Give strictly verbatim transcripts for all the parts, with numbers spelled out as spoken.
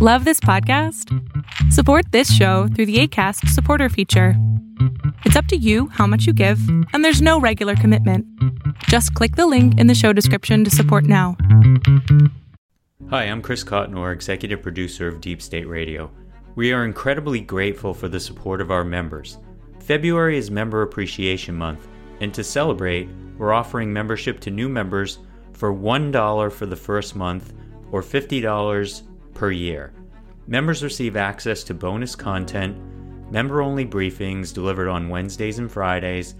Love this podcast? Support this show through the ACAST supporter feature. It's up to you how much you give, and there's no regular commitment. Just click the link in the show description to support now. Hi, I'm Chris Cottenor, executive producer of Deep State Radio. We are incredibly grateful for the support of our members. February is Member Appreciation Month, and to celebrate, we're offering membership to new members for one dollar for the first month or fifty dollars per year. Members receive access to bonus content, member-only briefings delivered on Wednesdays and Fridays,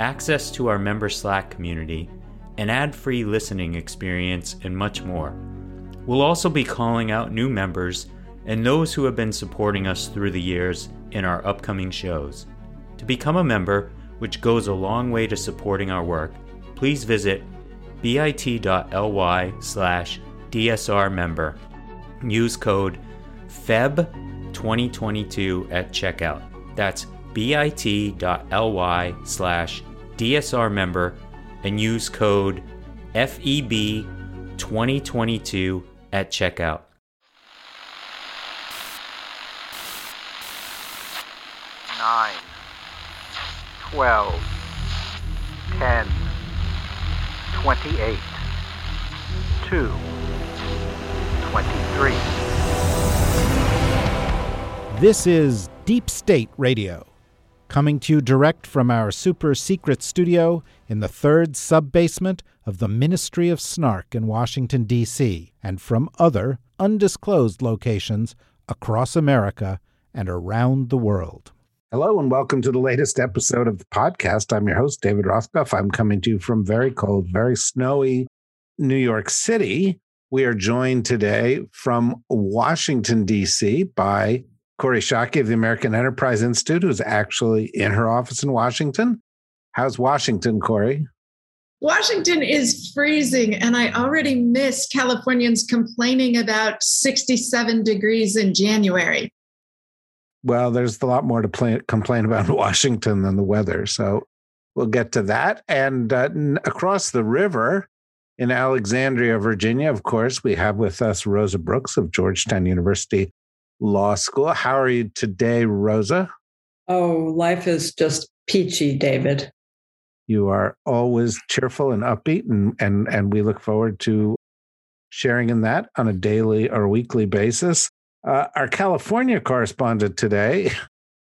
access to our member Slack community, an ad-free listening experience, and much more. We'll also be calling out new members and those who have been supporting us through the years in our upcoming shows. To become a member, which goes a long way to supporting our work, please visit bit.ly slash DSRmember. Use code F E B twenty twenty-two at checkout. That's bit.ly slash DSRmember and use code F E B twenty twenty-two at checkout. Nine, twelve, ten, twenty-eight, two, twenty-three. This is Deep State Radio, coming to you direct from our super secret studio in the third sub-basement of the Ministry of SNARK in Washington, D C, and from other undisclosed locations across America and around the world. Hello and welcome to the latest episode of the podcast. I'm your host, David Rothkopf. I'm coming to you from very cold, very snowy New York City. We are joined today from Washington, D C by Corey Shockey of the American Enterprise Institute, who's actually in her office in Washington. How's Washington, Corey? Washington is freezing, and I already miss Californians complaining about sixty-seven degrees in January. Well, there's a lot more to play, complain about in Washington than the weather, so we'll get to that. And uh, across the river in Alexandria, Virginia, of course, we have with us Rosa Brooks of Georgetown University Law School. How are you today, Rosa? Oh, life is just peachy, David. You are always cheerful and upbeat, and and, and we look forward to sharing in that on a daily or weekly basis. Uh, our California correspondent today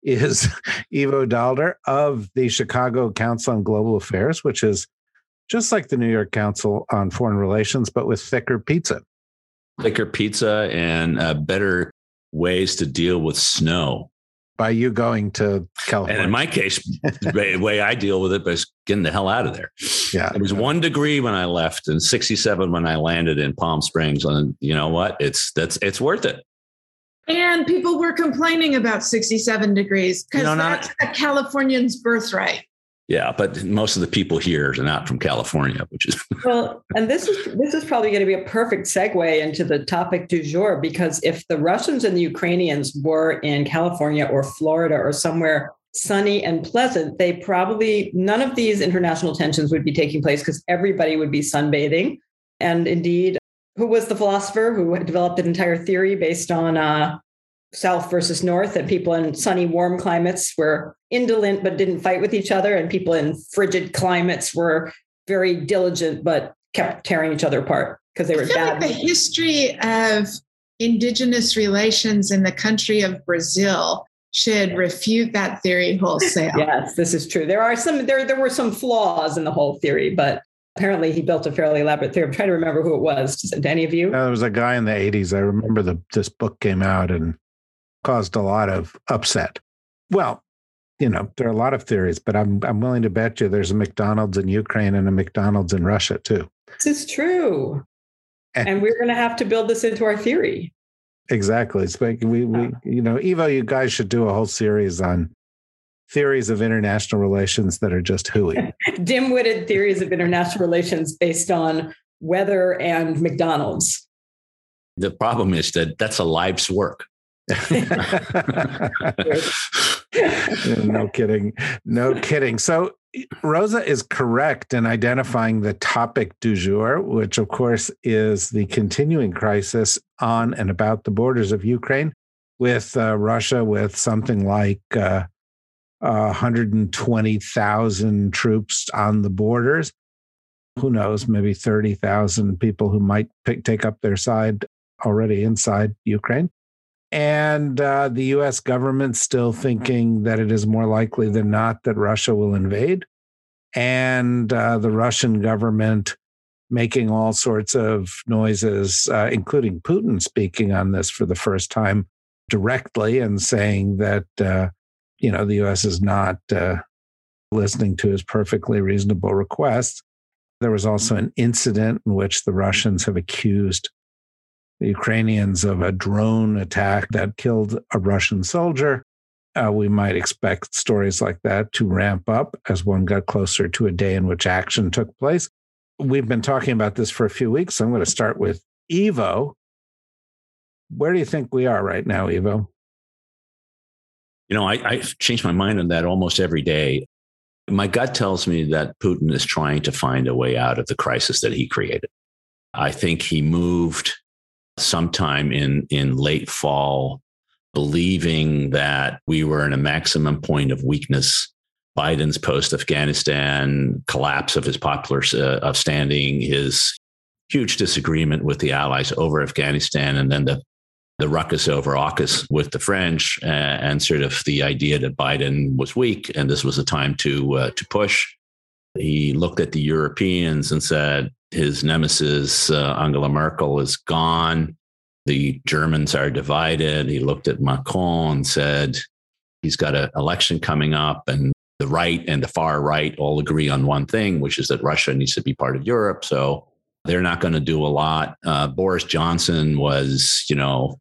is Ivo Dalder of the Chicago Council on Global Affairs, which is just like the New York Council on Foreign Relations, but with thicker pizza. Thicker pizza and uh, better ways to deal with snow. By you going to California. And in my case, the way I deal with it is getting the hell out of there. Yeah, it was yeah. one degree when I left and sixty-seven when I landed in Palm Springs. And you know what? It's that's it's worth it. And people were complaining about sixty-seven degrees because no, that's not a Californian's birthright. Yeah, but most of the people here are not from California, which is well. And this is this is probably going to be a perfect segue into the topic du jour, because if the Russians and the Ukrainians were in California or Florida or somewhere sunny and pleasant, they probably none of these international tensions would be taking place because everybody would be sunbathing. And indeed, who was the philosopher who developed an entire theory based on uh, South versus North, that people in sunny, warm climates were indolent, but didn't fight with each other. And people in frigid climates were very diligent, but kept tearing each other apart because they were I feel bad. Like the history of indigenous relations in the country of Brazil should refute that theory wholesale. Yes, this is true. There are some, there, there were some flaws in the whole theory, but apparently he built a fairly elaborate theory. I'm trying to remember who it was. Did any of you? No, there was a guy in the eighties. I remember the, this book came out and caused a lot of upset. Well, you know, there are a lot of theories, but I'm I'm willing to bet you there's a McDonald's in Ukraine and a McDonald's in Russia, too. This is true. And, and we're going to have to build this into our theory. Exactly. It's like we, we, you know, Ivo, you guys should do a whole series on theories of international relations that are just hooey. Dim-witted theories of international relations based on weather and McDonald's. The problem is that that's a life's work. No kidding. No kidding. So Rosa is correct in identifying the topic du jour, which, of course, is the continuing crisis on and about the borders of Ukraine with uh, Russia, with something like uh, uh, one hundred twenty thousand troops on the borders. Who knows, maybe thirty thousand people who might pick, take up their side already inside Ukraine. And uh, the U S government still thinking that it is more likely than not that Russia will invade, and uh, the Russian government making all sorts of noises, uh, including Putin speaking on this for the first time directly and saying that uh, you know the U S is not uh, listening to his perfectly reasonable requests. There was also an incident in which the Russians have accused the Ukrainians of a drone attack that killed a Russian soldier. Uh, we might expect stories like that to ramp up as one got closer to a day in which action took place. We've been talking about this for a few weeks. So I'm going to start with Ivo. Where do you think we are right now, Ivo? You know, I, I change my mind on that almost every day. My gut tells me that Putin is trying to find a way out of the crisis that he created. I think he moved sometime in, in late fall, believing that we were in a maximum point of weakness. Biden's post-Afghanistan collapse of his popular uh, standing, his huge disagreement with the allies over Afghanistan, and then the, the ruckus over AUKUS with the French, uh, and sort of the idea that Biden was weak and this was a time to uh, to push. He looked at the Europeans and said, his nemesis, uh, Angela Merkel, is gone. The Germans are divided. He looked at Macron and said, he's got an election coming up, and the right and the far right all agree on one thing, which is that Russia needs to be part of Europe. So they're not going to do a lot. Uh, Boris Johnson was, you know,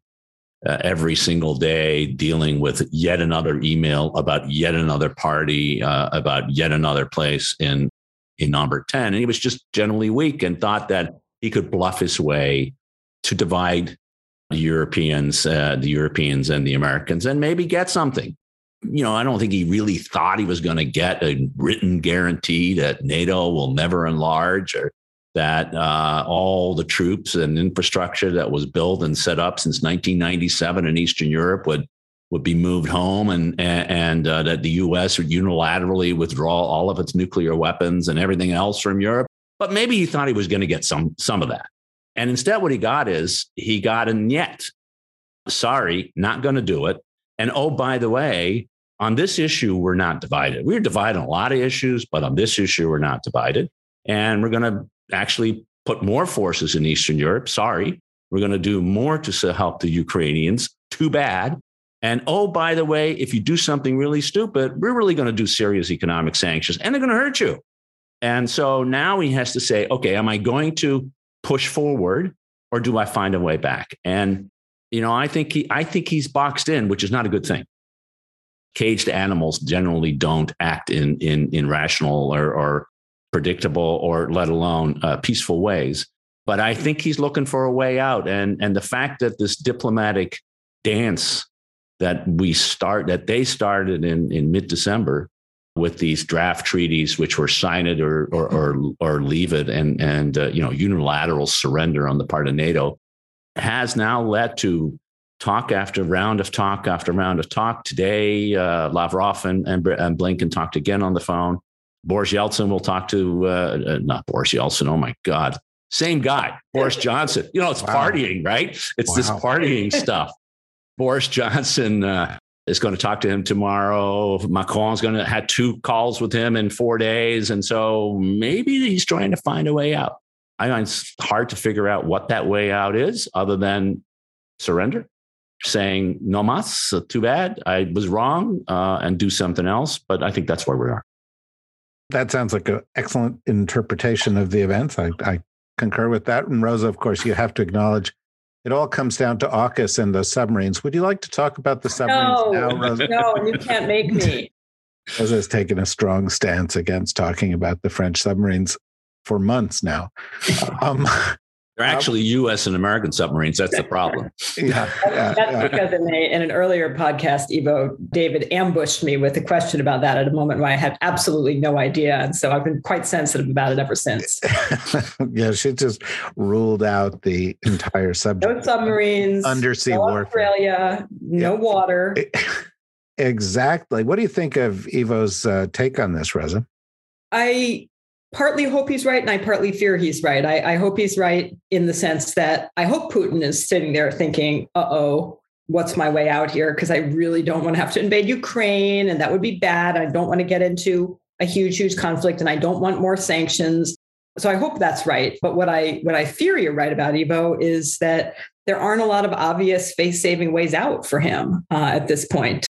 Uh, every single day dealing with yet another email about yet another party, uh, about yet another place in in number ten. And he was just generally weak and thought that he could bluff his way to divide the Europeans, uh, the Europeans and the Americans, and maybe get something. You know, I don't think he really thought he was going to get a written guarantee that NATO will never enlarge, or that uh, all the troops and infrastructure that was built and set up since nineteen ninety-seven in Eastern Europe would would be moved home, and and uh, that the U S would unilaterally withdraw all of its nuclear weapons and everything else from Europe. But maybe he thought he was going to get some some of that. And instead, what he got is he got a yet. Sorry, not going to do it. And oh, by the way, on this issue, we're not divided. We're divided on a lot of issues, but on this issue, we're not divided. And we're going to actually put more forces in Eastern Europe. Sorry, we're going to do more to help the Ukrainians. Too bad. And oh, by the way, if you do something really stupid, we're really going to do serious economic sanctions, and they're going to hurt you. And so now he has to say, okay, am I going to push forward, or do I find a way back? And, you know, I think he, I think he's boxed in, which is not a good thing. Caged animals generally don't act in in, in rational or, or predictable, or let alone uh, peaceful ways. But I think he's looking for a way out. And, and the fact that this diplomatic dance that we start, that they started in, in mid-December with these draft treaties, which were sign it or, or, or, or leave it, and, and uh, you know, unilateral surrender on the part of NATO, has now led to talk after round of talk after round of talk. Today, uh, Lavrov and, and, and Blinken talked again on the phone. Boris Yeltsin will talk to, uh, not Boris Yeltsin, oh my God, same guy, Boris Johnson. You know, it's wow. partying, right? It's wow. this partying stuff. Boris Johnson uh, is going to talk to him tomorrow. Macron's going to have two calls with him in four days. And so maybe he's trying to find a way out. I mean, it's hard to figure out what that way out is, other than surrender, saying, no mas, too bad, I was wrong, uh, and do something else. But I think that's where we are. That sounds like an excellent interpretation of the events. I, I concur with that. And Rosa, of course, you have to acknowledge it all comes down to AUKUS and those submarines. Would you like to talk about the submarines no, now, Rosa? No, you can't make me. Rosa's taken a strong stance against talking about the French submarines for months now. Um, They're actually U S and American submarines. That's the problem. yeah, yeah, That's yeah. because in, a, in an earlier podcast, Ivo, David ambushed me with a question about that at a moment where I had absolutely no idea. And so I've been quite sensitive about it ever since. yeah, she just ruled out the entire subject. No submarines. Undersea no warfare. Australia, no yeah. water. Exactly. What do you think of Ivo's uh, take on this, Rosa? I... partly hope he's right, and I partly fear he's right. I, I hope he's right in the sense that I hope Putin is sitting there thinking, uh-oh, what's my way out here? Because I really don't want to have to invade Ukraine, and that would be bad. I don't want to get into a huge, huge conflict, and I don't want more sanctions. So I hope that's right. But what I what I fear you're right about, Ivo, is that there aren't a lot of obvious face-saving ways out for him uh, at this point.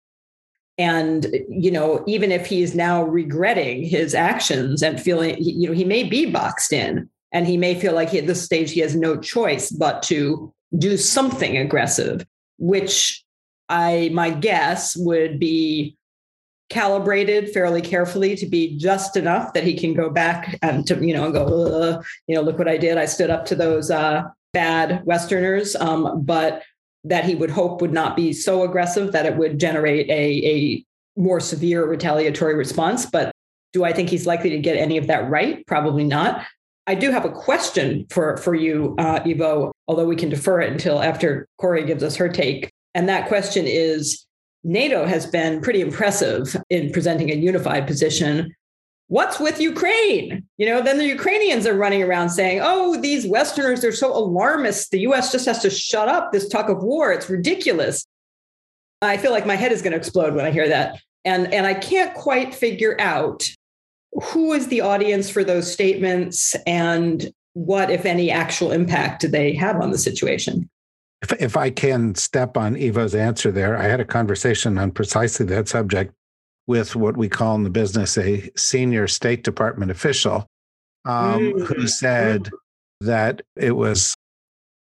And, you know, even if he is now regretting his actions and feeling, you know, he may be boxed in and he may feel like he, at this stage he has no choice but to do something aggressive, which I, my guess would be calibrated fairly carefully to be just enough that he can go back and to, you know, go, you know, look what I did. I stood up to those uh, bad Westerners. Um, but that he would hope would not be so aggressive that it would generate a, a more severe retaliatory response. But do I think he's likely to get any of that right? Probably not. I do have a question for, for you, uh, Ivo, although we can defer it until after Corey gives us her take. And that question is, NATO has been pretty impressive in presenting a unified position. What's with Ukraine? You know, then the Ukrainians are running around saying, oh, these Westerners are so alarmist. The U S just has to shut up this talk of war. It's ridiculous. I feel like my head is going to explode when I hear that. And, and I can't quite figure out who is the audience for those statements and what, if any, actual impact do they have on the situation? If, if I can step on Ivo's answer there, I had a conversation on precisely that subject with what we call in the business a senior State Department official, um, mm. who said that it was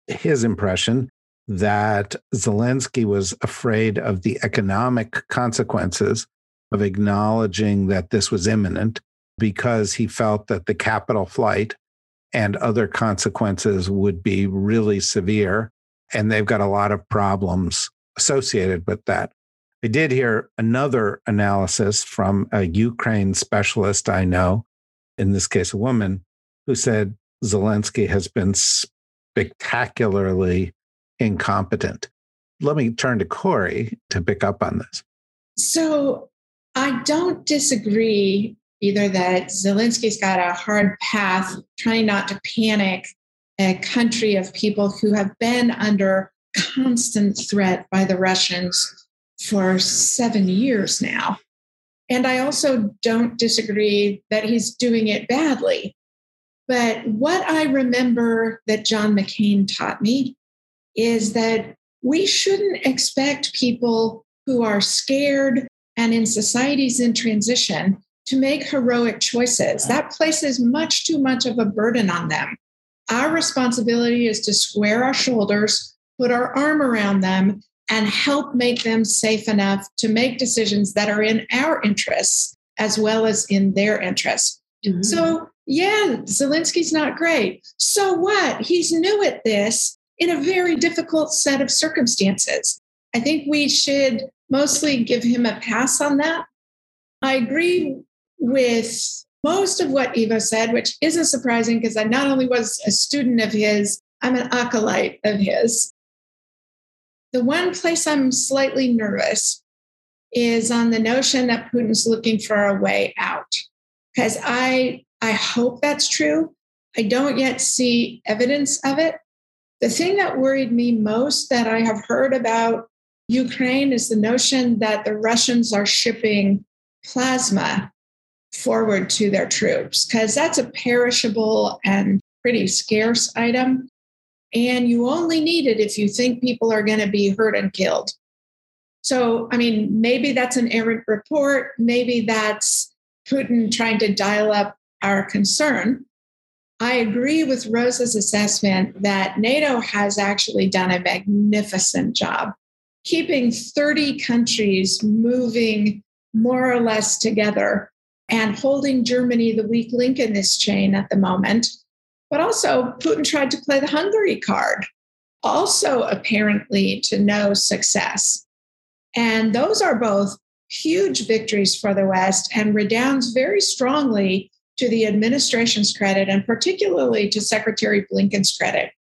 his impression that Zelensky was afraid of the economic consequences of acknowledging that this was imminent because he felt that the capital flight and other consequences would be really severe, and they've got a lot of problems associated with that. I did hear another analysis from a Ukraine specialist I know, in this case a woman, who said Zelensky has been spectacularly incompetent. Let me turn to Corey to pick up on this. So I don't disagree either that Zelensky's got a hard path, trying not to panic a country of people who have been under constant threat by the Russians for seven years now. And I also don't disagree that he's doing it badly. But what I remember that John McCain taught me is that we shouldn't expect people who are scared and in societies in transition to make heroic choices. That places much too much of a burden on them. Our responsibility is to square our shoulders, put our arm around them, and help make them safe enough to make decisions that are in our interests as well as in their interests. Mm-hmm. So, yeah, Zelensky's not great. So what? He's new at this in a very difficult set of circumstances. I think we should mostly give him a pass on that. I agree with most of what Ivo said, which isn't surprising because I not only was a student of his, I'm an acolyte of his. The one place I'm slightly nervous is on the notion that Putin's looking for a way out, because I, I hope that's true. I don't yet see evidence of it. The thing that worried me most that I have heard about Ukraine is the notion that the Russians are shipping plasma forward to their troops, because that's a perishable and pretty scarce item. And you only need it if you think people are going to be hurt and killed. So, I mean, maybe that's an errant report. Maybe that's Putin trying to dial up our concern. I agree with Rosa's assessment that NATO has actually done a magnificent job keeping thirty countries moving more or less together and holding Germany the weak link in this chain at the moment. But also, Putin tried to play the Hungary card, also apparently to no success. And those are both huge victories for the West and redounds very strongly to the administration's credit, and particularly to Secretary Blinken's credit,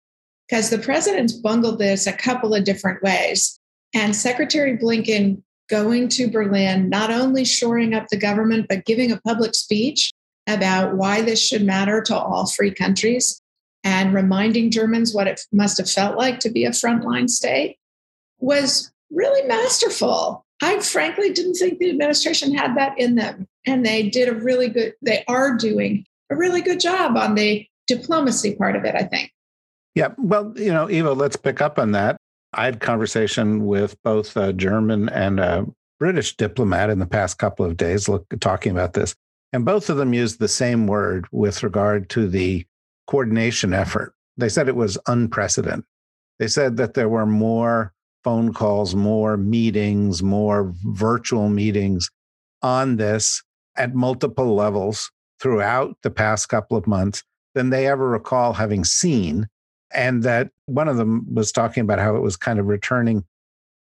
because the president's bungled this a couple of different ways. And Secretary Blinken going to Berlin, not only shoring up the government, but giving a public speech about why this should matter to all free countries and reminding Germans what it must have felt like to be a frontline state, was really masterful. I frankly didn't think the administration had that in them. And they did a really good, they are doing a really good job on the diplomacy part of it, I think. Yeah. Well, you know, Ivo, let's pick up on that. I had a conversation with both a German and a British diplomat in the past couple of days look, talking about this. And both of them used the same word with regard to the coordination effort. They said it was unprecedented. They said that there were more phone calls, more meetings, more virtual meetings on this at multiple levels throughout the past couple of months than they ever recall having seen. And that one of them was talking about how it was kind of returning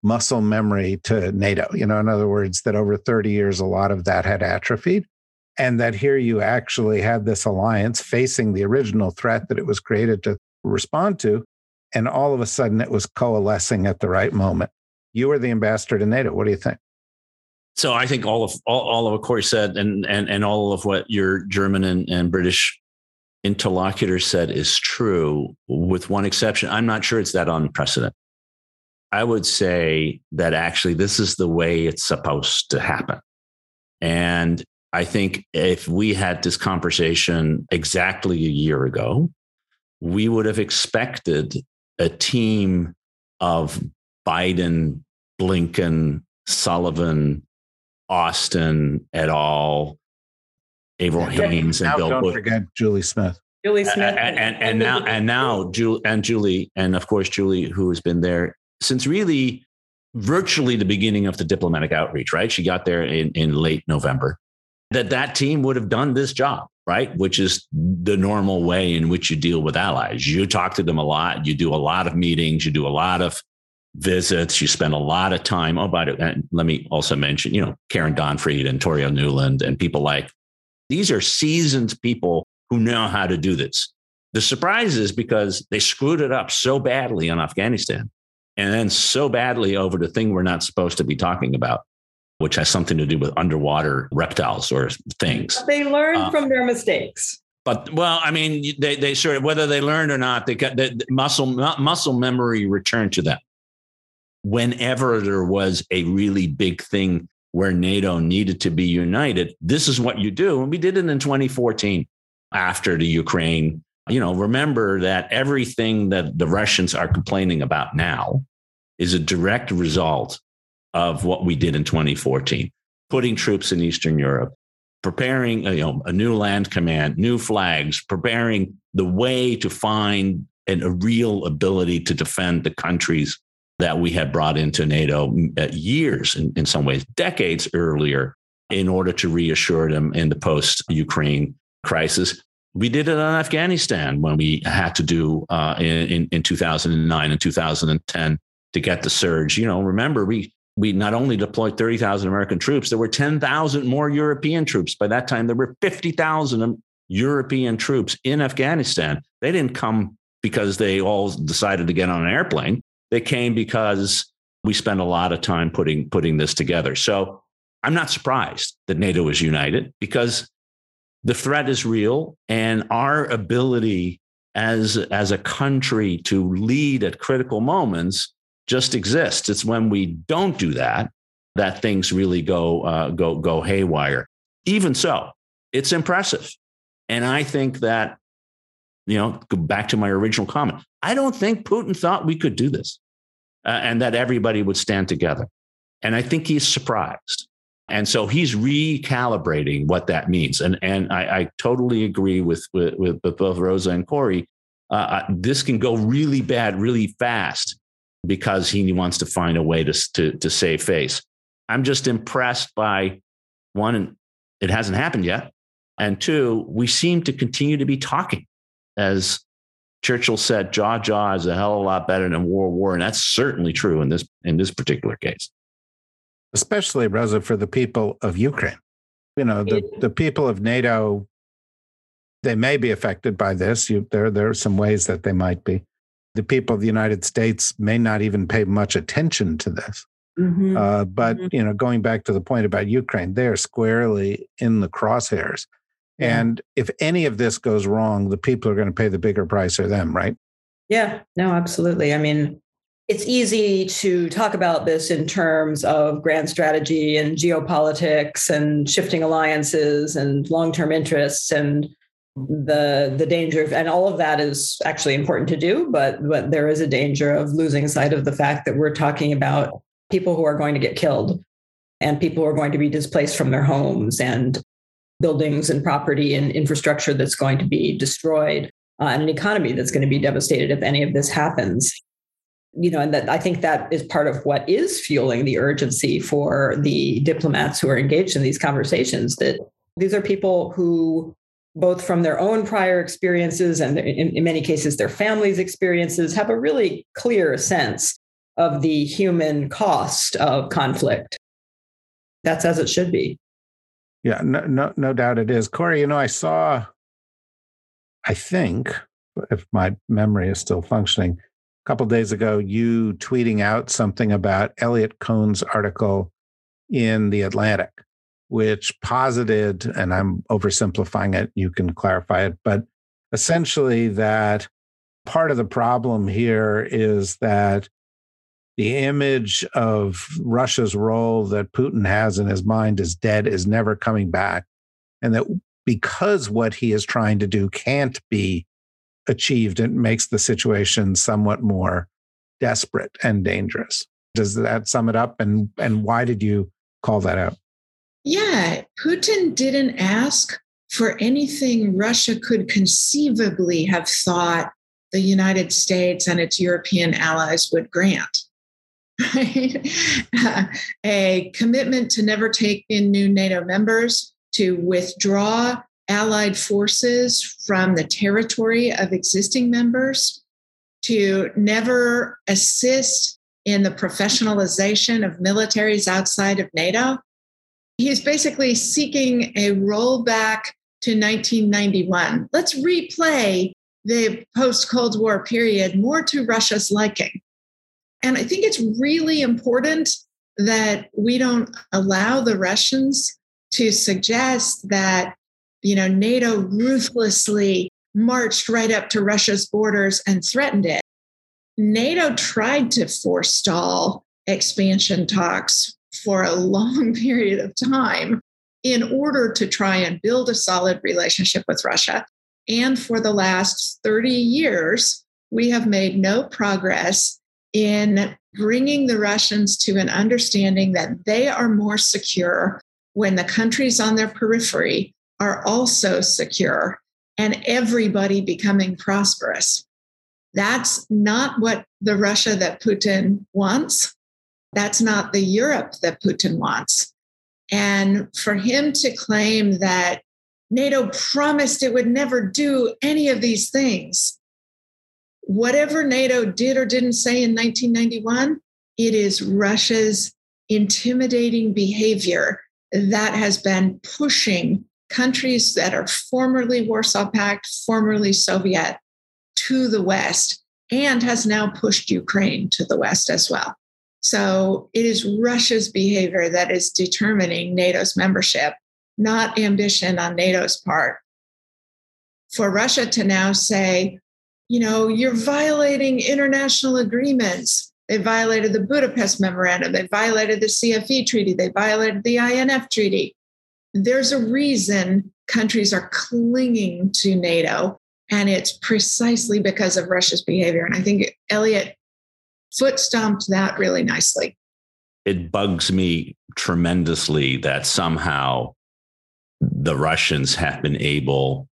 muscle memory to NATO. You know, in other words, that over thirty years, a lot of that had atrophied. And that here you actually had this alliance facing the original threat that it was created to respond to. And all of a sudden it was coalescing at the right moment. You were the ambassador to NATO. What do you think? So I think all of all, all of what Corey said and, and and all of what your German and, and British interlocutor said is true, with one exception. I'm not sure it's that unprecedented. I would say that actually this is the way it's supposed to happen. And I think if we had this conversation exactly a year ago, we would have expected a team of Biden, Blinken, Sullivan, Austin et al., Avril yeah, Haines and Bill. Don't Bush. Forget Julie Smith. Julie Smith. And, and, and now, and now, Julie, and Julie, and of course, Julie, who has been there since really virtually the beginning of the diplomatic outreach, right? She got there in, in late November. That that team would have done this job, right? Which is the normal way in which you deal with allies. You talk to them a lot. You do a lot of meetings. You do a lot of visits. You spend a lot of time. Oh, by the way, let me also mention, you know, Karen Donfried and Toria Nuland and people like. These are seasoned people who know how to do this. The surprise is because they screwed it up so badly on Afghanistan and then so badly over the thing we're not supposed to be talking about, which has something to do with underwater reptiles or things. They learn uh, from their mistakes. But, well, I mean, they, they sort of, whether they learned or not, they got the muscle, muscle memory returned to them. Whenever there was a really big thing where NATO needed to be united, this is what you do. And we did it in twenty fourteen after the Ukraine. You know, remember that everything that the Russians are complaining about now is a direct result of what we did in twenty fourteen, putting troops in Eastern Europe, preparing, you know, a new land command, new flags, preparing the way to find an, a real ability to defend the countries that we had brought into NATO years, in, in some ways, decades earlier, in order to reassure them in the post-Ukraine crisis. We did it on Afghanistan when we had to do uh, in, in two thousand nine and two thousand ten to get the surge. You know, remember, we we not only deployed thirty thousand American troops, there were ten thousand more European troops. By that time, there were fifty thousand European troops in Afghanistan. They didn't come because they all decided to get on an airplane. They came because we spent a lot of time putting putting this together. So I'm not surprised that NATO is united, because the threat is real, and our ability as, as a country to lead at critical moments just exists. It's when we don't do that, that things really go, uh, go, go haywire. Even so, it's impressive. And I think that, you know, go back to my original comment, I don't think Putin thought we could do this uh, and that everybody would stand together. And I think he's surprised. And so he's recalibrating what that means. And and I, I totally agree with, with, with both Rosa and Corey. Uh, this can go really bad, really fast, because he wants to find a way to, to, to save face. I'm just impressed by, one, it hasn't happened yet. And two, we seem to continue to be talking as Churchill said, jaw jaw is a hell of a lot better than war war. And that's certainly true in this in this particular case. Especially, Rosa, for the people of Ukraine. You know, the, the people of NATO, they may be affected by this. You, there, there are some ways that they might be. The people of the United States may not even pay much attention to this. Mm-hmm. Uh, but, mm-hmm. you know, going back to the point about Ukraine, they're squarely in the crosshairs. Mm-hmm. And if any of this goes wrong, the people are going to pay the bigger price are them, right? Yeah, no, absolutely. I mean, it's easy to talk about this in terms of grand strategy and geopolitics and shifting alliances and long-term interests and the the danger of, and all of that is actually important to do, but, but there is a danger of losing sight of the fact that we're talking about people who are going to get killed and people who are going to be displaced from their homes and buildings and property and infrastructure that's going to be destroyed uh, and an economy that's going to be devastated if any of this happens. You know, and that I think that is part of what is fueling the urgency for the diplomats who are engaged in these conversations, that these are people who, both from their own prior experiences and in, in many cases their families' experiences, have a really clear sense of the human cost of conflict. That's as it should be. Yeah, no, no, no doubt it is. Corey, you know, I saw, I think, if my memory is still functioning, a couple of days ago, you tweeting out something about Eliot Cohen's article in The Atlantic, which posited, and I'm oversimplifying it, you can clarify it, but essentially that part of the problem here is that the image of Russia's role that Putin has in his mind is dead, is never coming back, and that because what he is trying to do can't be achieved, it makes the situation somewhat more desperate and dangerous. Does that sum it up? And and why did you call that out? Yeah, Putin didn't ask for anything Russia could conceivably have thought the United States and its European allies would grant. Right? A commitment to never take in new NATO members, to withdraw Allied forces from the territory of existing members, to never assist in the professionalization of militaries outside of NATO. He is basically seeking a rollback to nineteen ninety-one. Let's replay the post-Cold War period more to Russia's liking. And I think it's really important that we don't allow the Russians to suggest that, you know, NATO ruthlessly marched right up to Russia's borders and threatened it. NATO tried to forestall expansion talks for a long period of time in order to try and build a solid relationship with Russia. And for the last thirty years, we have made no progress in bringing the Russians to an understanding that they are more secure when the countries on their periphery are also secure and everybody becoming prosperous. That's not what the Russia that Putin wants. That's not the Europe that Putin wants. And for him to claim that NATO promised it would never do any of these things, whatever NATO did or didn't say in nineteen ninety-one, it is Russia's intimidating behavior that has been pushing countries that are formerly Warsaw Pact, formerly Soviet, to the West, and has now pushed Ukraine to the West as well. So it is Russia's behavior that is determining NATO's membership, not ambition on NATO's part. For Russia to now say, you know, you're violating international agreements. They violated the Budapest Memorandum. They violated the C F E Treaty. They violated the I N F Treaty. There's a reason countries are clinging to NATO, and it's precisely because of Russia's behavior. And I think Eliot foot stomped that really nicely. It bugs me tremendously that somehow the Russians have been able,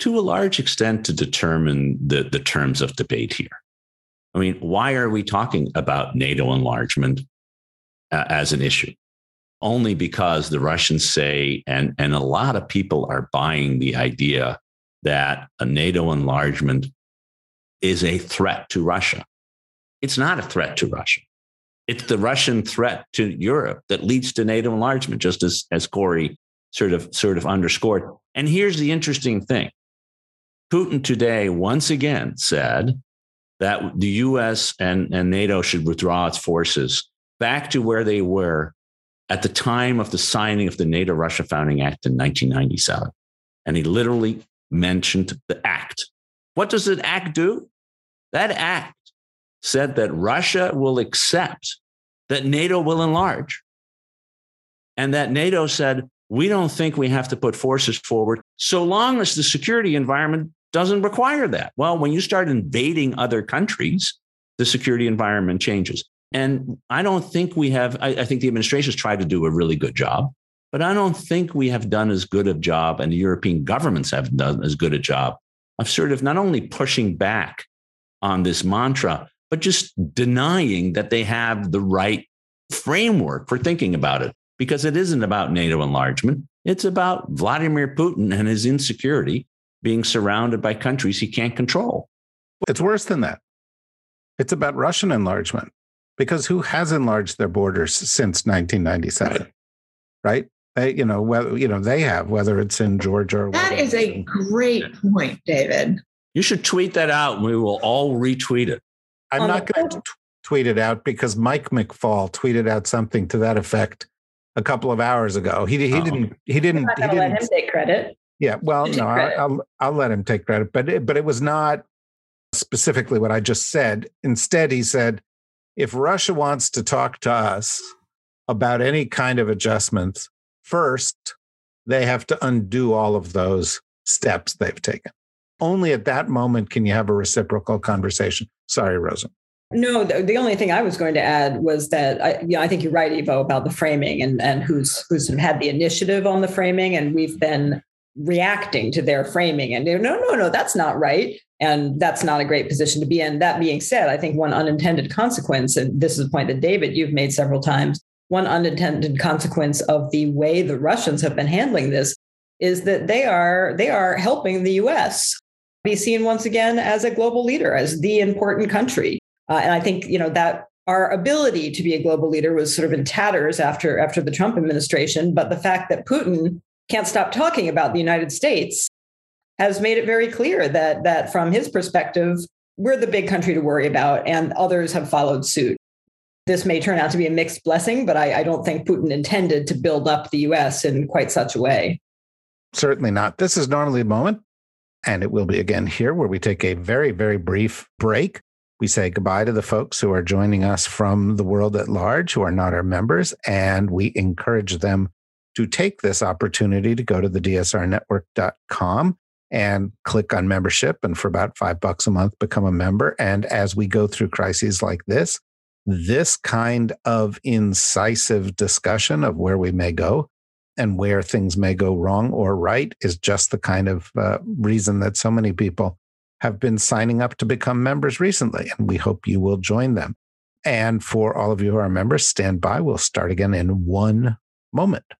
to a large extent, to determine the, the terms of debate here. I mean, why are we talking about NATO enlargement uh, as an issue? Only because the Russians say, and, and a lot of people are buying the idea that a NATO enlargement is a threat to Russia. It's not a threat to Russia. It's the Russian threat to Europe that leads to NATO enlargement, just as, as Corey sort of sort of underscored. And here's the interesting thing. Putin today once again said that the U S and, and NATO should withdraw its forces back to where they were at the time of the signing of the NATO-Russia Founding Act in nineteen ninety-seven. And he literally mentioned the act. What does that act do? That act said that Russia will accept that NATO will enlarge. And that NATO said, we don't think we have to put forces forward so long as the security environment doesn't require that. Well, when you start invading other countries, the security environment changes. And I don't think we have, I, I think the administration's tried to do a really good job, but I don't think we have done as good a job, and the European governments have done as good a job of sort of not only pushing back on this mantra, but just denying that they have the right framework for thinking about it, because it isn't about NATO enlargement. It's about Vladimir Putin and his insecurity being surrounded by countries he can't control. It's worse than that. It's about Russian enlargement, because who has enlarged their borders since nineteen ninety-seven, right? right? They, you know, well, you know, they have, whether it's in Georgia or that is a great point, David. You should tweet that out. And we will all retweet it. I'm not going to tweet it out because Mike McFaul tweeted out something to that effect a couple of hours ago. He he oh. didn't he didn't. I'm not going to let him take credit. Yeah, well, no, I, I'll I'll let him take credit, but it, but it was not specifically what I just said. Instead, he said, if Russia wants to talk to us about any kind of adjustments, first they have to undo all of those steps they've taken. Only at that moment can you have a reciprocal conversation. Sorry, Rosa. No, the only thing I was going to add was that I, you know, I think you're right, Ivo, about the framing and, and who's who's had the initiative on the framing. And we've been reacting to their framing. And no, no, no, that's not right. And that's not a great position to be in. That being said, I think one unintended consequence, and this is a point that, David, you've made several times, one unintended consequence of the way the Russians have been handling this is that they are they are helping the U S be seen once again as a global leader, as the important country. Uh, and I think, you know, that our ability to be a global leader was sort of in tatters after after the Trump administration. But the fact that Putin can't stop talking about the United States has made it very clear that that from his perspective, we're the big country to worry about, and others have followed suit. This may turn out to be a mixed blessing, but I, I don't think Putin intended to build up the U S in quite such a way. Certainly not. This is normally a moment, and it will be again here, where we take a very, very brief break. We say goodbye to the folks who are joining us from the world at large, who are not our members, and we encourage them to take this opportunity to go to the D S R network dot com and click on membership, and for about five bucks a month, become a member. And as we go through crises like this, this kind of incisive discussion of where we may go and where things may go wrong or right is just the kind of uh, reason that so many people have been signing up to become members recently, and we hope you will join them. And for all of you who are members, stand by. We'll start again in one moment.